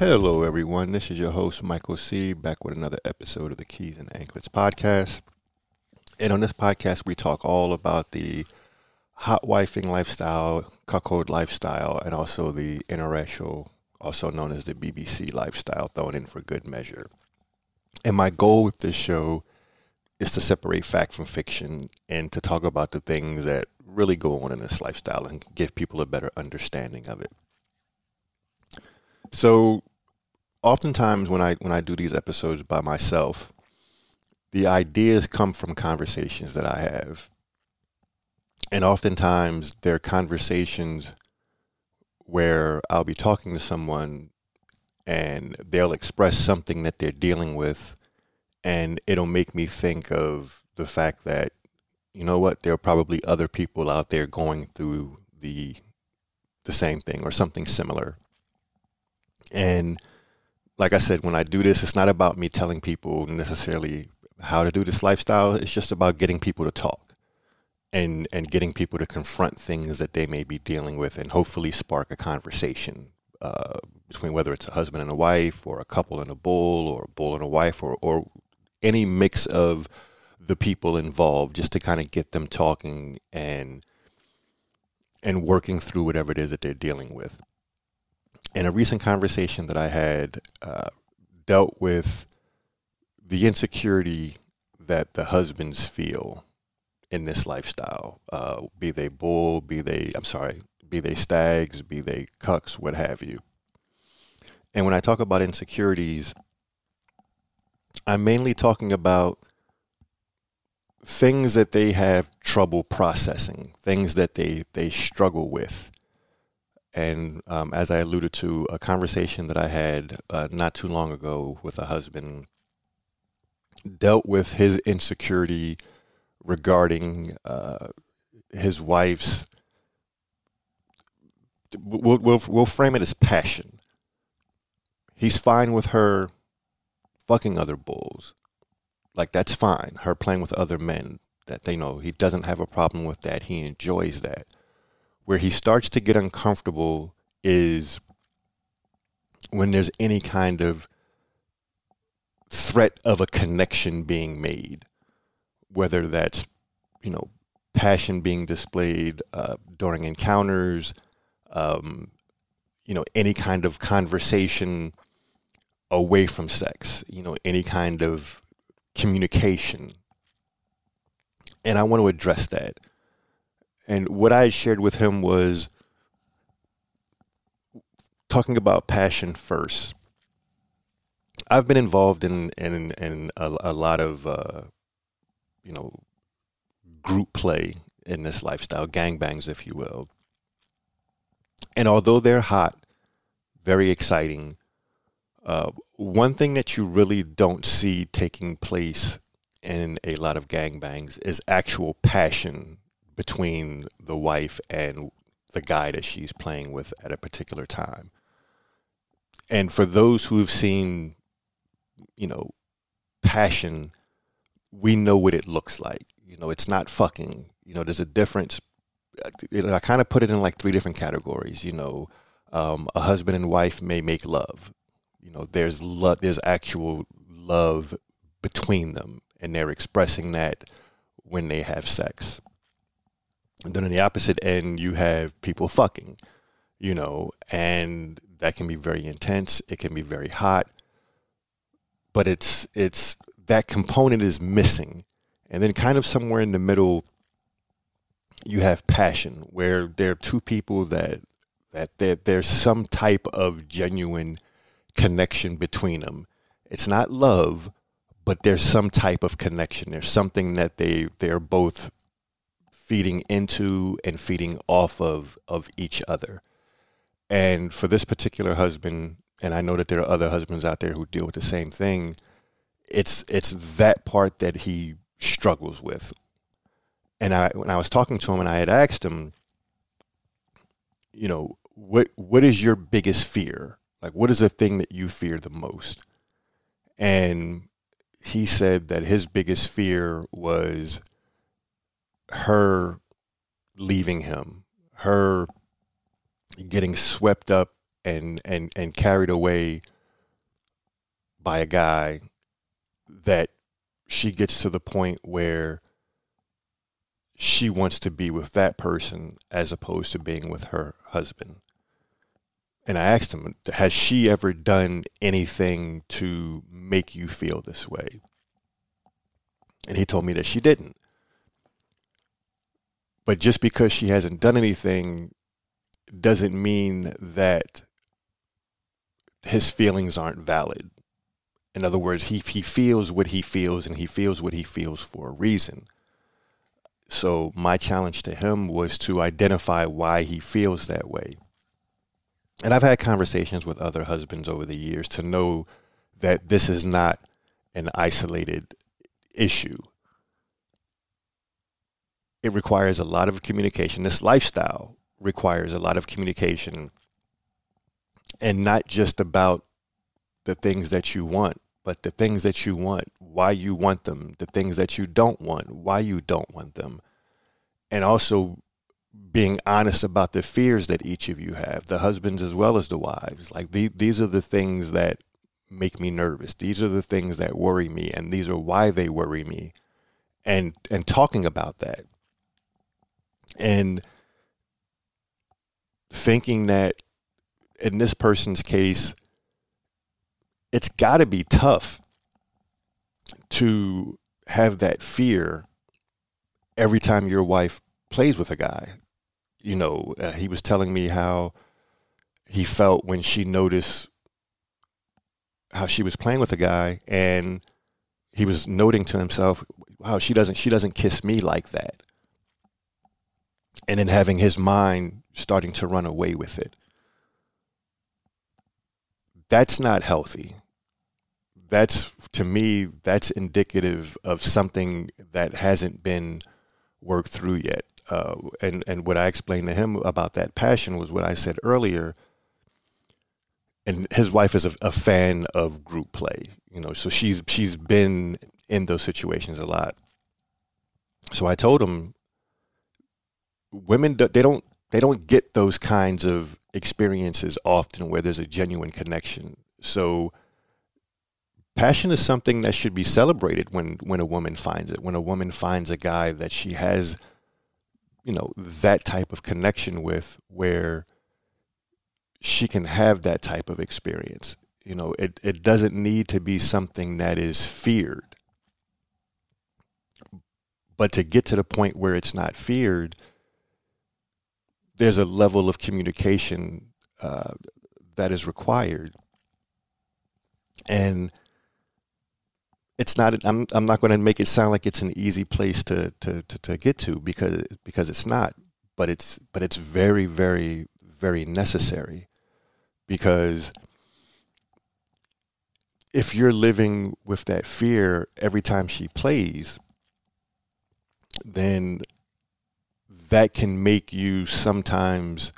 Hello, everyone. This is your host, Michael C., back with another episode of the Keys and Anklets podcast. And on this podcast, we talk all about the hot wifing lifestyle, cuckold lifestyle, and also the interracial, also known as the BBC lifestyle, thrown in for good measure. And my goal with this show is to separate fact from fiction and to talk about the things that really go on in this lifestyle and give people a better understanding of it. So oftentimes when I do these episodes by myself, the ideas come from conversations that I have. And oftentimes they're conversations where I'll be talking to someone and they'll express something that they're dealing with, and it'll make me think of the fact that, you know what, there are probably other people out there going through the same thing or something similar. And like I said, when I do this, it's not about me telling people necessarily how to do this lifestyle. It's just about getting people to talk and getting people to confront things that they may be dealing with and hopefully spark a conversation between whether it's a husband and a wife or a couple and a bull or a bull and a wife or any mix of the people involved, just to kind of get them talking and working through whatever it is that they're dealing with. And a recent conversation that I had dealt with the insecurity that the husbands feel in this lifestyle, be they bull, be they stags, be they cucks, what have you. And when I talk about insecurities, I'm mainly talking about things that they have trouble processing, things that they struggle with. And as I alluded to, a conversation that I had not too long ago with a husband dealt with his insecurity regarding his wife's, we'll frame it as passion. He's fine with her fucking other bulls. Like, that's fine. Her playing with other men, that they know, he doesn't have a problem with that. He enjoys that. Where he starts to get uncomfortable is when there's any kind of threat of a connection being made, whether that's, you know, passion being displayed during encounters, you know, any kind of conversation away from sex, you know, any kind of communication. And I want to address that. And what I shared with him was talking about passion first. I've been involved in a lot of, you know, group play in this lifestyle, gangbangs, if you will. And although they're hot, very exciting, one thing that you really don't see taking place in a lot of gangbangs is actual passion between the wife and the guy that she's playing with at a particular time. And for those who've seen, you know, passion, we know what it looks like. You know, it's not fucking. You know, there's a difference. I kind of put it in like three different categories. You know, a husband and wife may make love. You know, there's love. There's actual love between them, and they're expressing that when they have sex. And then on the opposite end, you have people fucking, you know, and that can be very intense. It can be very hot, but it's that component is missing. And then kind of somewhere in the middle, you have passion, where there are two people that there's some type of genuine connection between them. It's not love, but there's some type of connection. There's something that they're both feeding into and feeding off of each other. And for this particular husband, and I know that there are other husbands out there who deal with the same thing, it's that part that he struggles with. And when I was talking to him and I had asked him, you know, what is your biggest fear? Like, what is the thing that you fear the most? And he said that his biggest fear was her leaving him, her getting swept up and carried away by a guy, that she gets to the point where she wants to be with that person as opposed to being with her husband. And I asked him, has she ever done anything to make you feel this way? And he told me that she didn't. But just because she hasn't done anything doesn't mean that his feelings aren't valid. In other words, he feels what he feels, and he feels what he feels for a reason. So my challenge to him was to identify why he feels that way. And I've had conversations with other husbands over the years to know that this is not an isolated issue. It requires a lot of communication. This lifestyle requires a lot of communication, and not just about the things that you want, but the things that you want, why you want them, the things that you don't want, why you don't want them. And also being honest about the fears that each of you have, the husbands as well as the wives. Like, these are the things that make me nervous. These are the things that worry me, and these are why they worry me. And talking about that. And thinking that in this person's case, it's got to be tough to have that fear every time your wife plays with a guy. You know, he was telling me how he felt when she noticed how she was playing with a guy, and he was noting to himself, wow, she doesn't kiss me like that. And then having his mind starting to run away with it. That's not healthy. That's, to me, that's indicative of something that hasn't been worked through yet. And what I explained to him about that passion was what I said earlier. And his wife is a fan of group play, you know, so she's been in those situations a lot. So I told him, women, they don't get those kinds of experiences often where there's a genuine connection. So passion is something that should be celebrated when a woman finds it, when a woman finds a guy that she has, you know, that type of connection with, where she can have that type of experience. You know, it doesn't need to be something that is feared. But to get to the point where it's not feared, there's a level of communication that is required. And it's not, I'm not going to make it sound like it's an easy place to get to, because it's not, but it's very, very, very necessary. Because if you're living with that fear every time she plays, then that can make you sometimes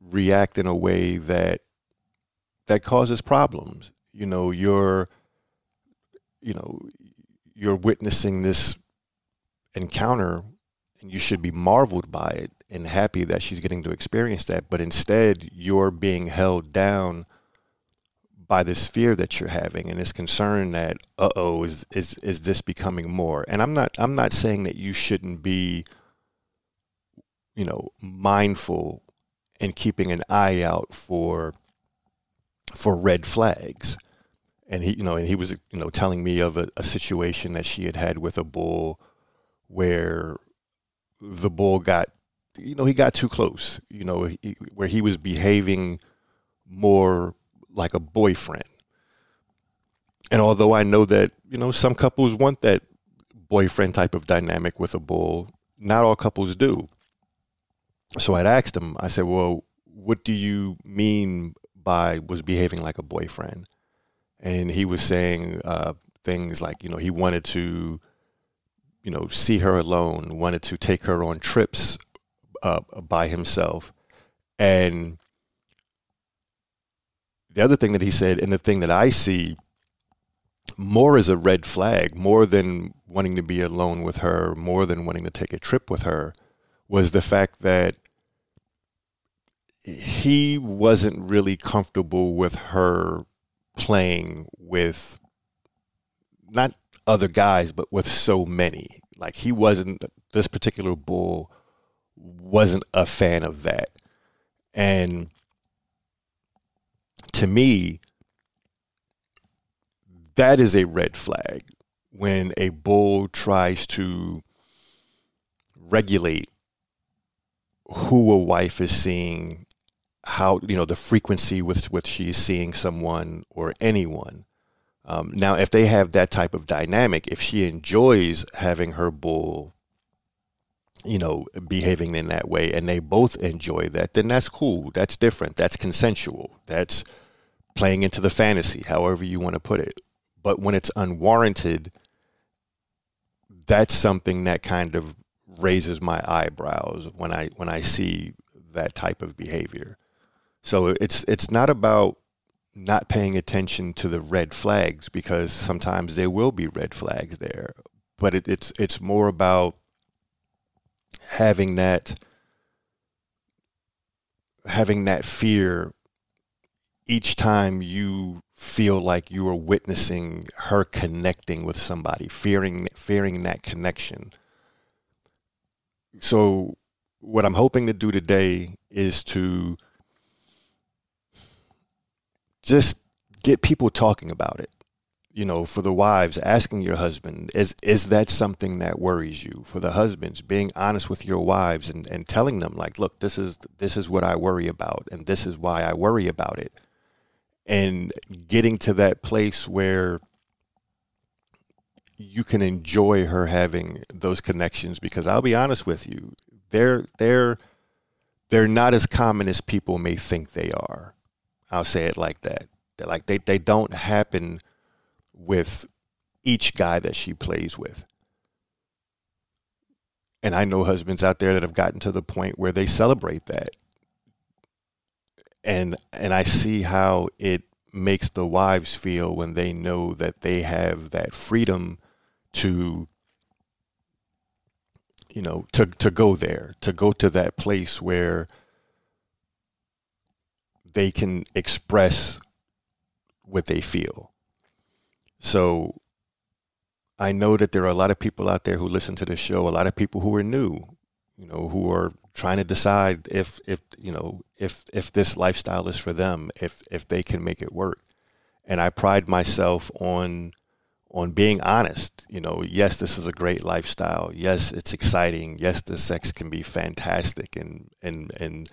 react in a way that causes problems. You know, you're witnessing this encounter, and you should be marveled by it and happy that she's getting to experience that. But instead, you're being held down by this fear that you're having, and this concern that, is this becoming more? And I'm not saying that you shouldn't be, you know, mindful and keeping an eye out for red flags. And he was, you know, telling me of a situation that she had with a bull, where the bull got, you know, he got too close, you know, where he was behaving more like a boyfriend. And although I know that, you know, some couples want that boyfriend type of dynamic with a bull, not all couples do. So I'd asked him, I said, well, what do you mean reply was behaving like a boyfriend. And he was saying things like, he wanted to, see her alone, wanted to take her on trips by himself. And the other thing that he said, and the thing that I see more as a red flag, more than wanting to be alone with her, more than wanting to take a trip with her, was the fact that he wasn't really comfortable with her playing with not other guys, but with so many. Like, this particular bull wasn't a fan of that. And to me, that is a red flag when a bull tries to regulate who a wife is seeing, how, the frequency with which she's seeing someone or anyone. Now, if they have that type of dynamic, if she enjoys having her bull, behaving in that way, and they both enjoy that, then that's cool. That's different. That's consensual. That's playing into the fantasy, however you want to put it. But when it's unwarranted, that's something that kind of raises my eyebrows when I see that type of behavior. So it's not about not paying attention to the red flags, because sometimes there will be red flags there, but it's more about having that fear each time you feel like you are witnessing her connecting with somebody, fearing that connection. So what I'm hoping to do today is to just get people talking about it. For the wives, asking your husband, is that something that worries you? For the husbands, being honest with your wives and telling them, like, look, this is what I worry about, and this is why I worry about it. And getting to that place where you can enjoy her having those connections, because I'll be honest with you, they're not as common as people may think they are. I'll say it like that. They're like, they don't happen with each guy that she plays with. And I know husbands out there that have gotten to the point where they celebrate that. And I see how it makes the wives feel when they know that they have that freedom to, to go there, to go to that place where they can express what they feel. So I know that there are a lot of people out there who listen to this show, a lot of people who are new, who are trying to decide if this lifestyle is for them, if they can make it work. And I pride myself on being honest. Yes, this is a great lifestyle. Yes, it's exciting. Yes, the sex can be fantastic and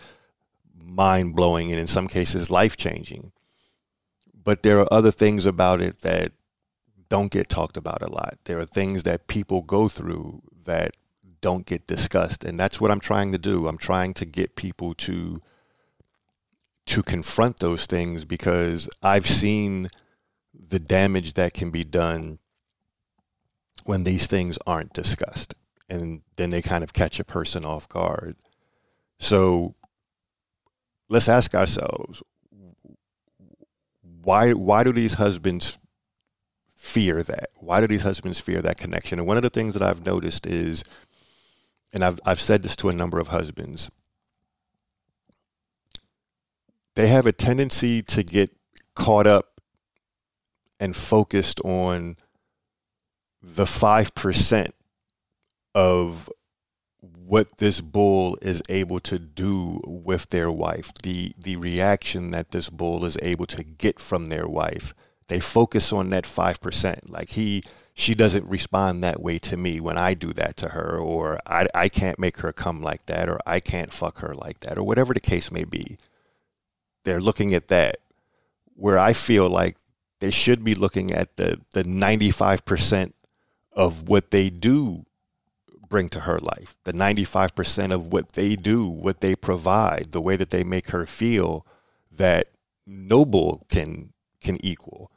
mind-blowing, and in some cases life-changing. But there are other things about it that don't get talked about a lot. There are things that people go through that don't get discussed, and that's what I'm trying to do. I'm trying to get people to confront those things, because I've seen the damage that can be done when these things aren't discussed, and then they kind of catch a person off guard. So let's ask ourselves, why do these husbands fear that? Why do these husbands fear that connection? And one of the things that I've noticed is, and I've said this to a number of husbands, they have a tendency to get caught up and focused on the 5% of what this bull is able to do with their wife, the reaction that this bull is able to get from their wife. They focus on that 5%. Like, she doesn't respond that way to me when I do that to her, or I can't make her come like that, or I can't fuck her like that, or whatever the case may be. They're looking at that, where I feel like they should be looking at the 95% of what they do bring to her life, the 95% of what they do, what they provide, the way that they make her feel, that noble can equal.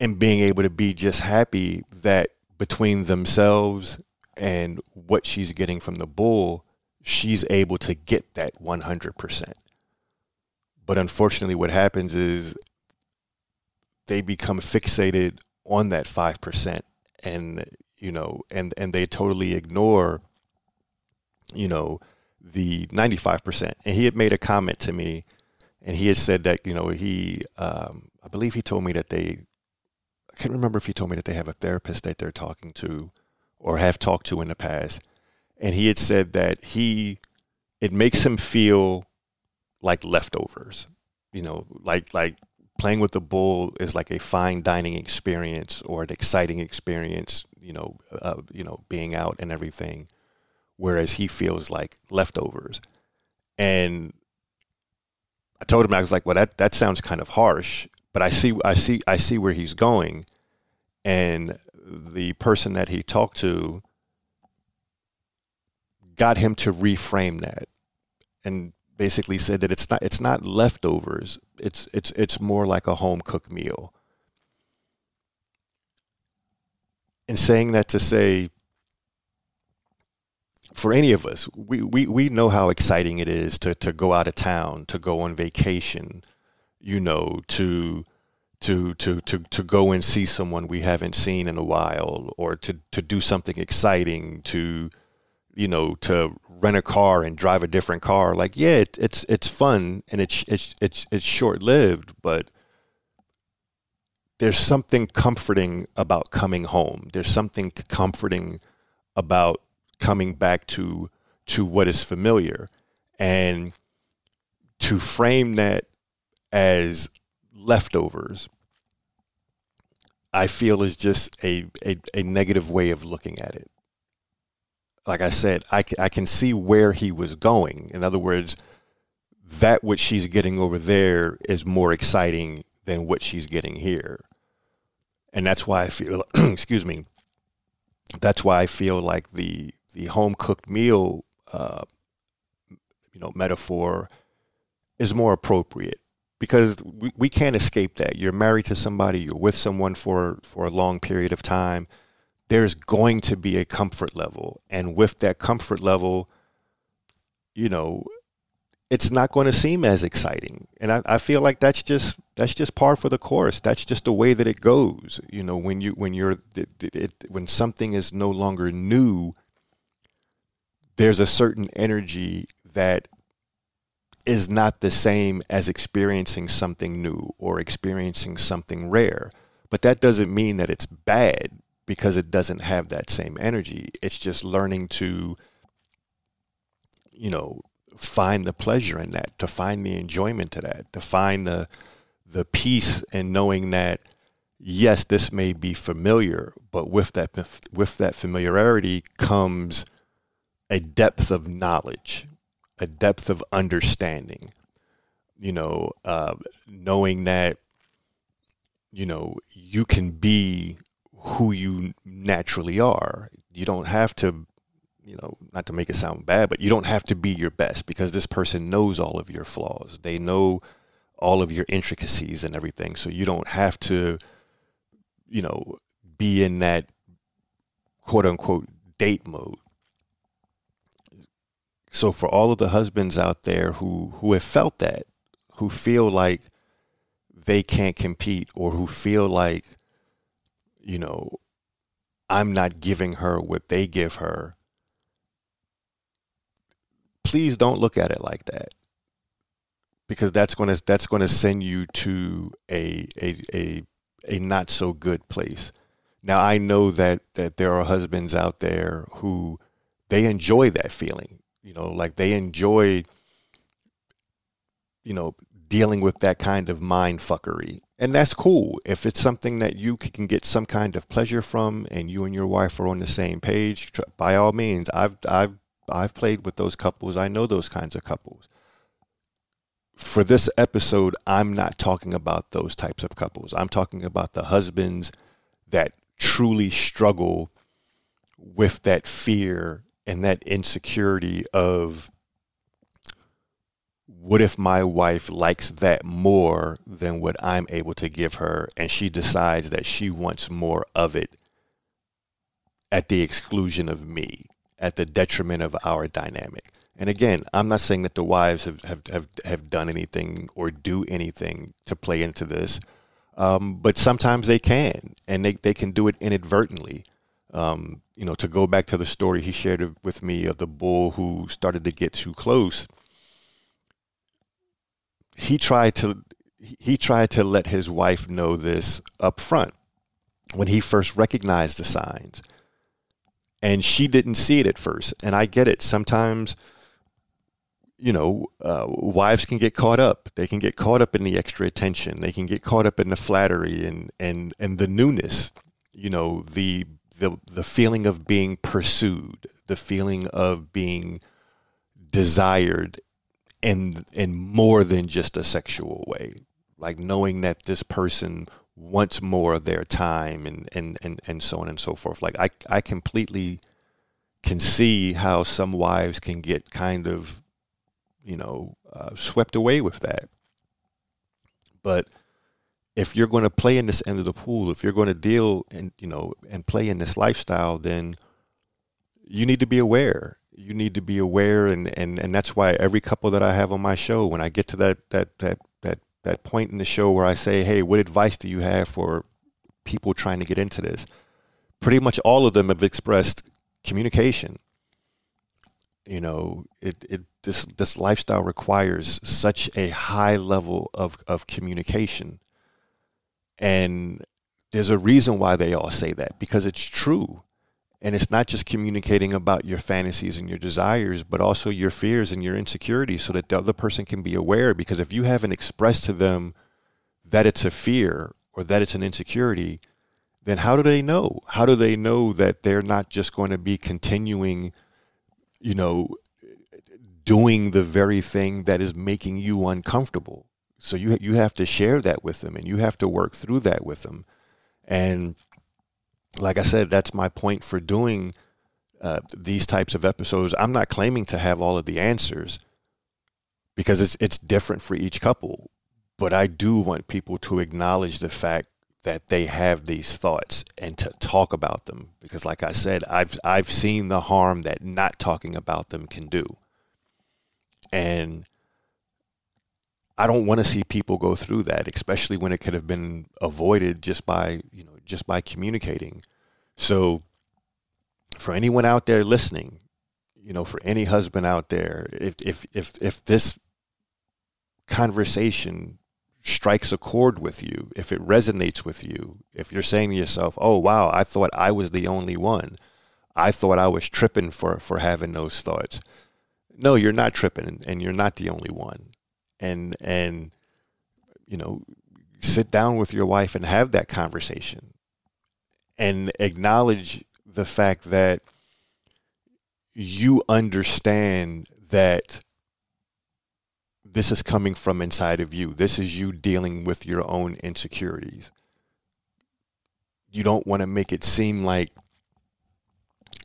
And being able to be just happy that between themselves and what she's getting from the bull, she's able to get that 100%. But unfortunately, what happens is they become fixated on that 5%, and they totally ignore, the 95%. And he had made a comment to me, and he had said that, I believe he told me that I can't remember if he told me that they have a therapist that they're talking to or have talked to in the past. And he had said that it makes him feel like leftovers, like playing with the bull is like a fine dining experience or an exciting experience, being out and everything. Whereas he feels like leftovers. And I told him, I was like, well, that sounds kind of harsh, but I see where he's going. And the person that he talked to got him to reframe that and basically said that it's not leftovers. It's more like a home cooked meal. And saying that to say, for any of us, we know how exciting it is to go out of town, to go on vacation, to go and see someone we haven't seen in a while, or to do something exciting, to rent a car and drive a different car. Like, yeah, it's fun and it's short lived, but there's something comforting about coming home. There's something comforting about coming back to what is familiar, and to frame that as leftovers, I feel, is just a negative way of looking at it. Like I said, I can see where he was going. In other words, that what she's getting over there is more exciting than what she's getting here. And that's why I feel, excuse me, that's why I feel like the home cooked meal, metaphor is more appropriate, because we can't escape that. You're married to somebody, you're with someone for a long period of time. There's going to be a comfort level. And with that comfort level, it's not going to seem as exciting. And I feel like that's just par for the course. That's just the way that it goes. When something is no longer new, there's a certain energy that is not the same as experiencing something new or experiencing something rare. But that doesn't mean that it's bad, because it doesn't have that same energy. It's just learning to, find the pleasure in that, to find the enjoyment of that, to find the peace in knowing that, yes, this may be familiar, but with that familiarity comes a depth of knowledge, a depth of understanding, knowing that, you can be who you naturally are. You don't have to, not to make it sound bad, but you don't have to be your best, because this person knows all of your flaws. They know all of your intricacies and everything. So you don't have to, be in that quote unquote date mode. So for all of the husbands out there who have felt that, who feel like they can't compete, or who feel like, I'm not giving her what they give her, please don't look at it like that, because that's going to send you to a not so good place. Now, I know that there are husbands out there who they enjoy that feeling, like they enjoy, dealing with that kind of mind fuckery. And that's cool. If it's something that you can get some kind of pleasure from, and you and your wife are on the same page, by all means. I've played with those couples. I know those kinds of couples. For this episode, I'm not talking about those types of couples. I'm talking about the husbands that truly struggle with that fear and that insecurity of, what if my wife likes that more than what I'm able to give her, and she decides that she wants more of it at the exclusion of me, at the detriment of our dynamic? And again, I'm not saying that the wives have done anything or do anything to play into this, but sometimes they can, and they can do it inadvertently. You know, to go back to the story he shared with me of the bull who started to get too close, he tried to let his wife know this up front when he first recognized the signs, and she didn't see it at first. And I get it. Sometimes, you know, wives can get caught up. They can get caught up in the extra attention. They can get caught up in the flattery and the newness. You know, the feeling of being pursued, the feeling of being desired in more than just a sexual way, like knowing that this person wants more of their time and so on and so forth. Like I completely can see how some wives can get kind of, you know, swept away with that. But if you're going to play in this end of the pool, if you're going to deal and, you know, and play in this lifestyle, then you need to be aware. You need to be aware. And that's why every couple that I have on my show, when I get to that point in the show where I say, hey, what advice do you have for people trying to get into this? Pretty much all of them have expressed communication. You know, this lifestyle requires such a high level of communication. And there's a reason why they all say that, because it's true. And it's not just communicating about your fantasies and your desires, but also your fears and your insecurities, so that the other person can be aware. Because if you haven't expressed to them that it's a fear or that it's an insecurity, then how do they know? How do they know that they're not just going to be continuing, you know, doing the very thing that is making you uncomfortable? So you have to share that with them, and you have to work through that with them. And like I said, that's my point for doing these types of episodes. I'm not claiming to have all of the answers, because it's different for each couple. But I do want people to acknowledge the fact that they have these thoughts and to talk about them. Because like I said, I've seen the harm that not talking about them can do. And I don't want to see people go through that, especially when it could have been avoided just by communicating. So for anyone out there listening, you know, for any husband out there, if this conversation strikes a chord with you, if it resonates with you, if you're saying to yourself, oh, wow, I thought I was the only one. I thought I was tripping for having those thoughts. No, you're not tripping, and you're not the only one. And you know, sit down with your wife and have that conversation, and acknowledge the fact that you understand that this is coming from inside of you. This is you dealing with your own insecurities. You don't want to make it seem like,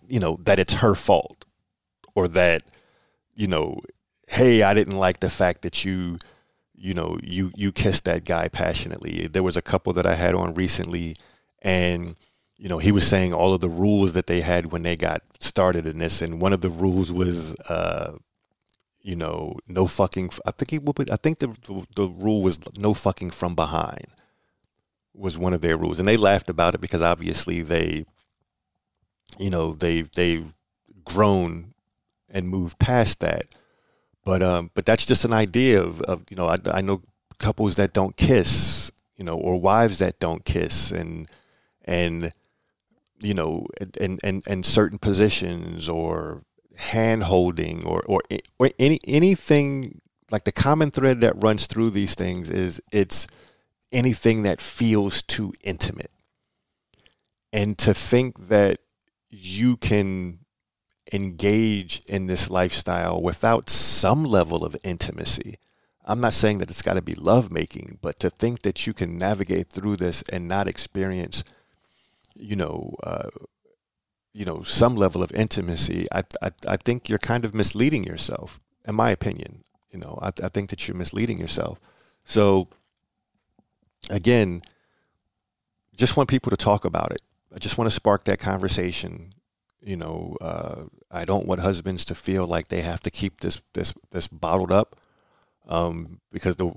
you know, that it's her fault, or that, you know, hey, I didn't like the fact that you kissed that guy passionately. There was a couple that I had on recently, and, you know, he was saying all of the rules that they had when they got started in this. And one of the rules was, you know, no fucking. I think the rule was no fucking from behind was one of their rules. And they laughed about it, because obviously they've grown and moved past that. But that's just an idea of you know, I know couples that don't kiss, you know, or wives that don't kiss, and you know, and certain positions, or hand holding, or anything. Like the common thread that runs through these things is it's anything that feels too intimate. And to think that you can engage in this lifestyle without some level of intimacy. I'm not saying that it's got to be lovemaking, but to think that you can navigate through this and not experience, you know, some level of intimacy, I think you're kind of misleading yourself, in my opinion. You know, I think that you're misleading yourself. So, again, just want people to talk about it. I just want to spark that conversation. You know, I don't want husbands to feel like they have to keep this bottled up, because the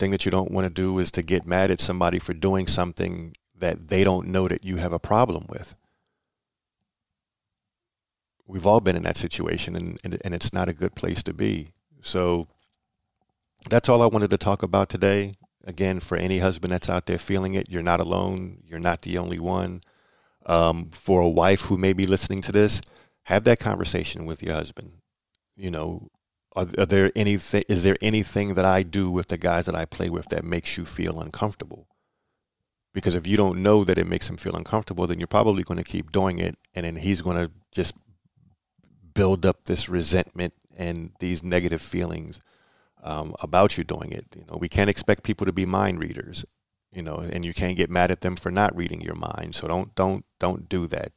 thing that you don't want to do is to get mad at somebody for doing something that they don't know that you have a problem with. We've all been in that situation, and it's not a good place to be. So that's all I wanted to talk about today. Again, for any husband that's out there feeling it, you're not alone. You're not the only one. For a wife who may be listening to this, have that conversation with your husband. You know, is there anything that I do with the guys that I play with that makes you feel uncomfortable? Because if you don't know that it makes him feel uncomfortable, then you're probably going to keep doing it, and then he's going to just build up this resentment and these negative feelings about you doing it. You know, we can't expect people to be mind readers, you know, and you can't get mad at them for not reading your mind. So don't do that.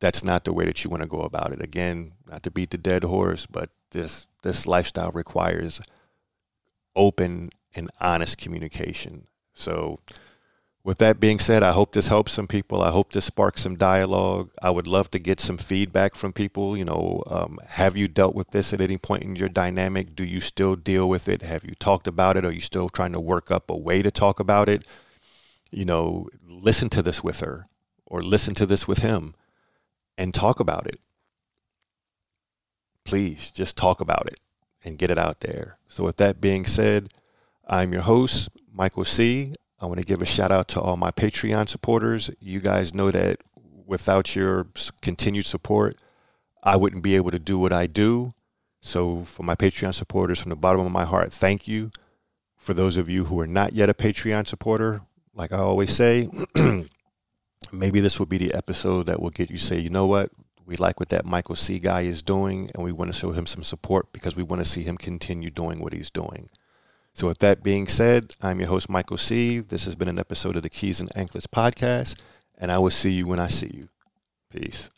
That's not the way that you want to go about it. Again, not to beat the dead horse, but this lifestyle requires open and honest communication. So with that being said, I hope this helps some people. I hope this sparks some dialogue. I would love to get some feedback from people. You know, have you dealt with this at any point in your dynamic? Do you still deal with it? Have you talked about it? Are you still trying to work up a way to talk about it? You know, listen to this with her or listen to this with him and talk about it. Please just talk about it and get it out there. So with that being said, I'm your host, Michael C. I want to give a shout out to all my Patreon supporters. You guys know that without your continued support, I wouldn't be able to do what I do. So for my Patreon supporters, from the bottom of my heart, thank you. For those of you who are not yet a Patreon supporter, like I always say, maybe this will be the episode that will get you say, you know what? We like what that Michael C. guy is doing, and we want to show him some support because we want to see him continue doing what he's doing. So with that being said, I'm your host, Michael C. This has been an episode of the Keys and Anklets podcast, and I will see you when I see you. Peace.